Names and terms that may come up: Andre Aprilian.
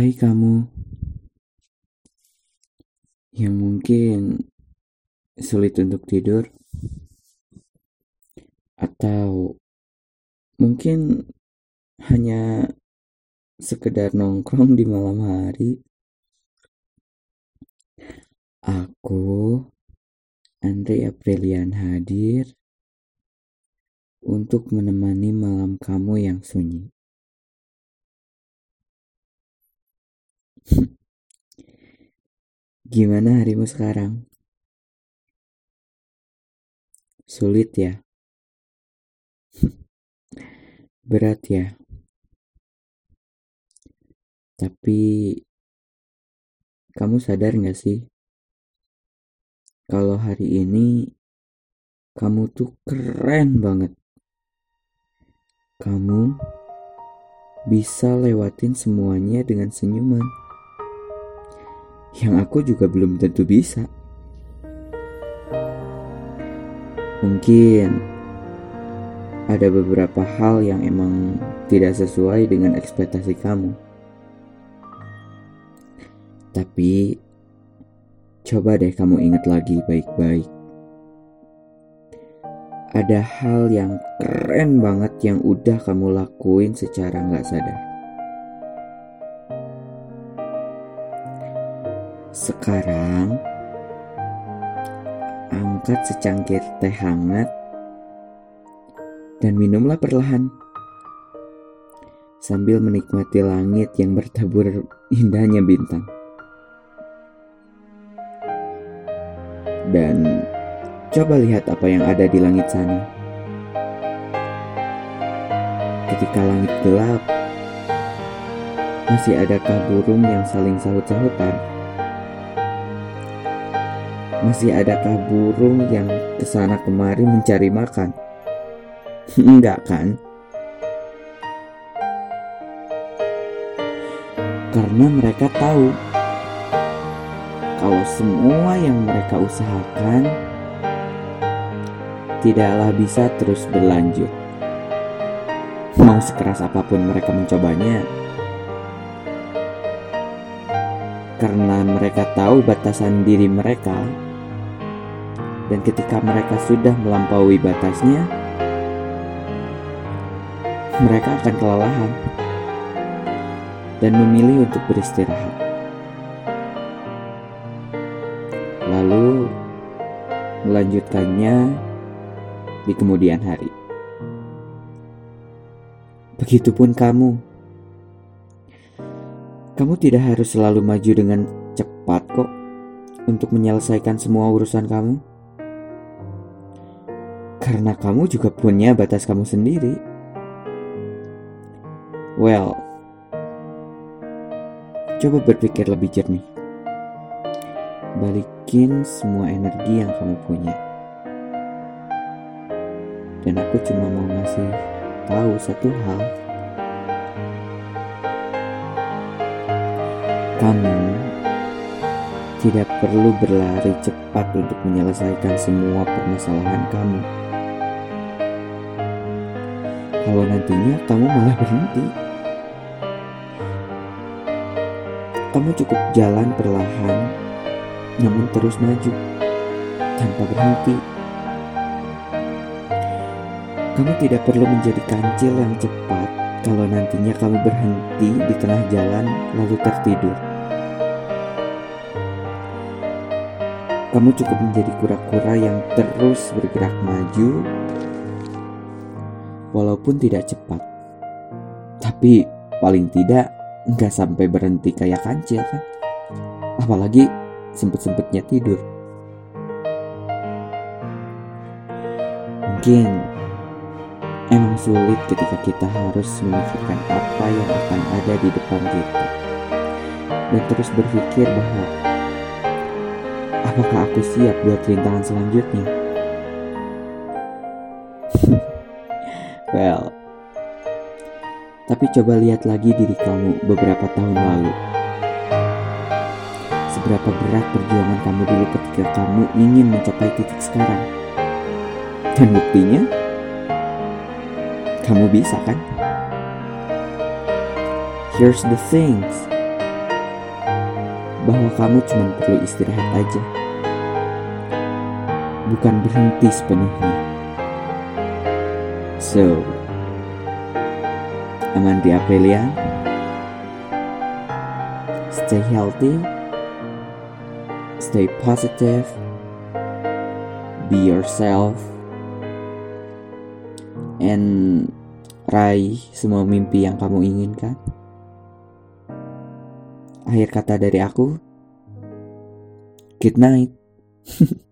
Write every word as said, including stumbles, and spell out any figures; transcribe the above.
Hai kamu yang mungkin sulit untuk tidur, atau mungkin hanya sekedar nongkrong di malam hari. Aku, Andre Aprilian, hadir untuk menemani malam kamu yang sunyi. Gimana harimu sekarang? Sulit ya? Berat ya? Tapi kamu sadar gak sih kalau hari ini kamu tuh keren banget. Kamu bisa lewatin semuanya dengan senyuman yang aku juga belum tentu bisa. Mungkin ada beberapa hal yang emang tidak sesuai dengan ekspektasi kamu, tapi coba deh kamu ingat lagi baik-baik. Ada hal yang keren banget yang udah kamu lakuin secara gak sadar. Sekarang angkat secangkir teh hangat dan minumlah perlahan sambil menikmati langit yang bertabur indahnya bintang. Dan coba lihat apa yang ada di langit sana. Ketika langit gelap, masih adakah burung yang saling sahut-sahutan? Masih adakah burung yang kesana kemari mencari makan? Enggak kan? Karena mereka tahu kalau semua yang mereka usahakan tidaklah bisa terus berlanjut. Mau sekeras apapun mereka mencobanya, karena mereka tahu batasan diri mereka. Dan ketika mereka sudah melampaui batasnya, mereka akan kelelahan dan memilih untuk beristirahat. Lalu melanjutkannya di kemudian hari. Begitupun kamu. Kamu tidak harus selalu maju dengan cepat kok untuk menyelesaikan semua urusan kamu. Karena kamu juga punya batas kamu sendiri. Well, coba berpikir lebih jernih. Balikin semua energi yang kamu punya. Dan aku cuma mau ngasih tahu satu hal. Kamu tidak perlu berlari cepat untuk menyelesaikan semua permasalahan kamu. Kalau nantinya kamu malah berhenti, kamu cukup jalan perlahan, namun terus maju tanpa berhenti. Kamu tidak perlu menjadi kancil yang cepat kalau nantinya kamu berhenti di tengah jalan lalu tertidur. Kamu cukup menjadi kura-kura yang terus bergerak maju, walaupun tidak cepat, tapi paling tidak nggak sampai berhenti kayak kancil kan? Apalagi sempet-sempetnya tidur. Mungkin emang sulit ketika kita harus memikirkan apa yang akan ada di depan kita dan terus berpikir bahwa apakah aku siap buat rintangan selanjutnya? Well, tapi coba lihat lagi diri kamu beberapa tahun lalu. Seberapa berat perjuangan kamu dulu ketika kamu ingin mencapai titik sekarang. Dan buktinya, kamu bisa kan? Here's the things. bahwa kamu cuma perlu istirahat aja, bukan berhenti sepenuhnya. So, Andre Aprilian, stay healthy, stay positive, be yourself, and raih semua mimpi yang kamu inginkan. Akhir kata dari aku, good night.